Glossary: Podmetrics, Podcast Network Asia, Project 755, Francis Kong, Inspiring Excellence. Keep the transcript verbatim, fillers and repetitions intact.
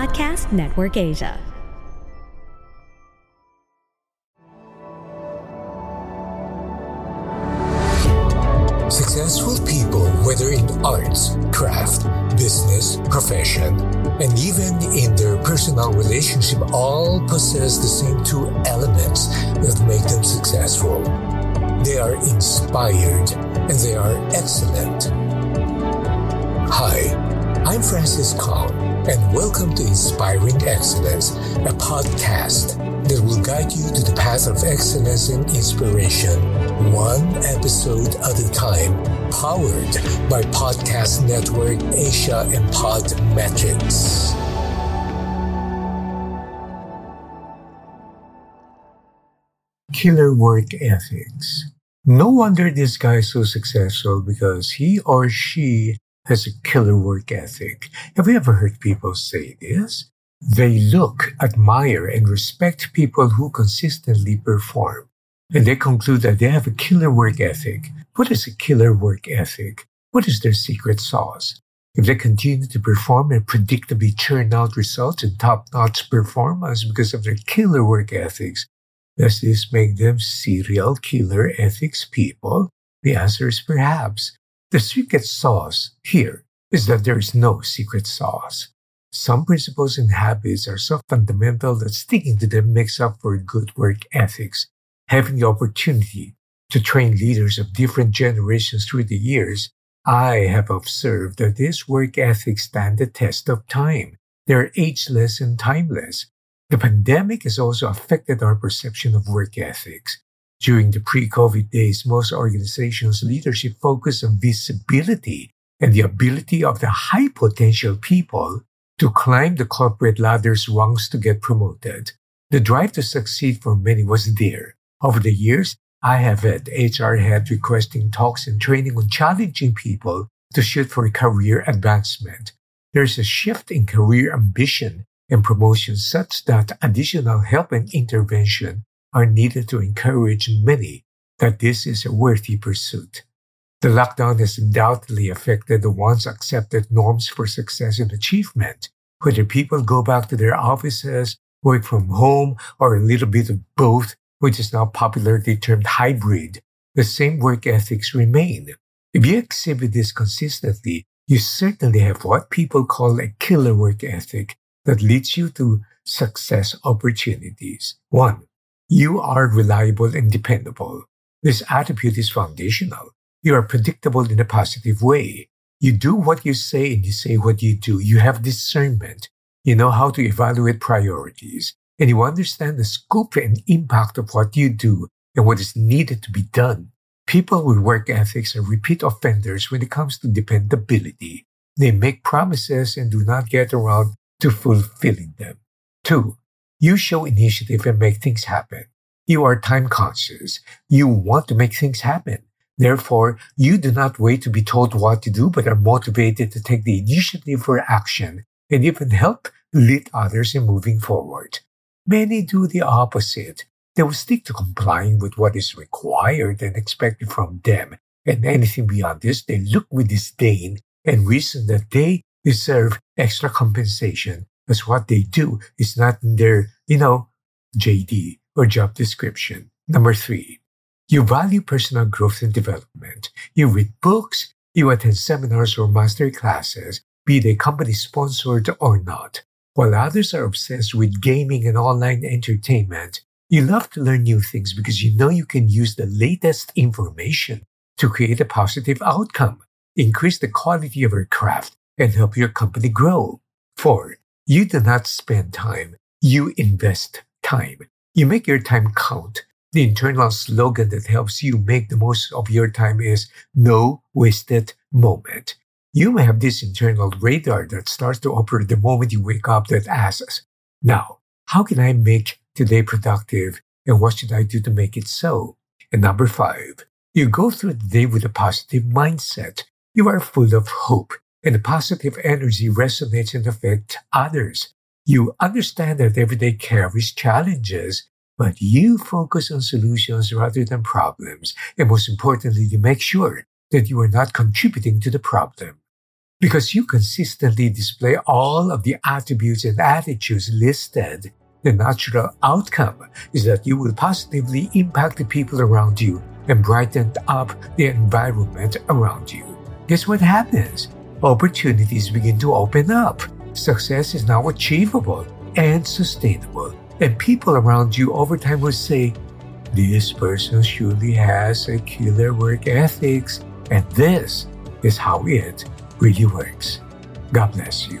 Podcast Network Asia. Successful people, whether in arts, craft, business, profession, and even in their personal relationship, all possess the same two elements that make them successful. They are inspired and they are excellent. Hi, I'm Francis Kong, and welcome to Inspiring Excellence, a podcast that will guide you to the path of excellence and inspiration, one episode at a time, powered by Podcast Network Asia and Podmetrics. Killer work ethics. No wonder this guy is so successful, because he or she has a killer work ethic. Have you ever heard people say this? They look, admire, and respect people who consistently perform. And they conclude that they have a killer work ethic. What is a killer work ethic? What is their secret sauce? If they continue to perform and predictably churn out results and top-notch performance because of their killer work ethics, does this make them serial killer ethics people? The answer is perhaps. The secret sauce here is that there is no secret sauce. Some principles and habits are so fundamental that sticking to them makes up for good work ethics. Having the opportunity to train leaders of different generations through the years, I have observed that these work ethics stand the test of time. They are ageless and timeless. The pandemic has also affected our perception of work ethics. During the pre-COVID days, most organizations' leadership focused on visibility and the ability of the high-potential people to climb the corporate ladder's rungs to get promoted. The drive to succeed for many was there. Over the years, I have had H R heads requesting talks and training on challenging people to shoot for career advancement. There is a shift in career ambition and promotion such that additional help and intervention are needed to encourage many that this is a worthy pursuit. The lockdown has undoubtedly affected the once accepted norms for success and achievement. Whether people go back to their offices, work from home, or a little bit of both, which is now popularly termed hybrid, the same work ethics remain. If you exhibit this consistently, you certainly have what people call a killer work ethic that leads you to success opportunities. One, you are reliable and dependable. This attribute is foundational. You are predictable in a positive way. You do what you say and you say what you do. You have discernment. You know how to evaluate priorities. And you understand the scope and impact of what you do and what is needed to be done. People with work ethics are repeat offenders when it comes to dependability. They make promises and do not get around to fulfilling them. Two, you show initiative and make things happen. You are time conscious. You want to make things happen. Therefore, you do not wait to be told what to do, but are motivated to take the initiative for action and even help lead others in moving forward. Many do the opposite. They will stick to complying with what is required and expected from them, and anything beyond this, they look with disdain and reason that they deserve extra compensation, as what they do is not in their, you know, J D or job description. Number three. You value personal growth and development. You read books, you attend seminars or master classes, be they company-sponsored or not. While others are obsessed with gaming and online entertainment, you love to learn new things because you know you can use the latest information to create a positive outcome, increase the quality of your craft, and help your company grow. Four, you do not spend time. You invest time. You make your time count. The internal slogan that helps you make the most of your time is no wasted moment. You may have this internal radar that starts to operate the moment you wake up that asks, now, how can I make today productive and what should I do to make it so? And number five, you go through the day with a positive mindset. You are full of hope and the positive energy resonates and affects others. You understand that every day carries challenges, but you focus on solutions rather than problems. And most importantly, you make sure that you are not contributing to the problem. Because you consistently display all of the attributes and attitudes listed, the natural outcome is that you will positively impact the people around you and brighten up the environment around you. Guess what happens? Opportunities begin to open up. Success is now achievable and sustainable. And people around you over time will say, this person surely has a killer work ethics, and this is how it really works. God bless you.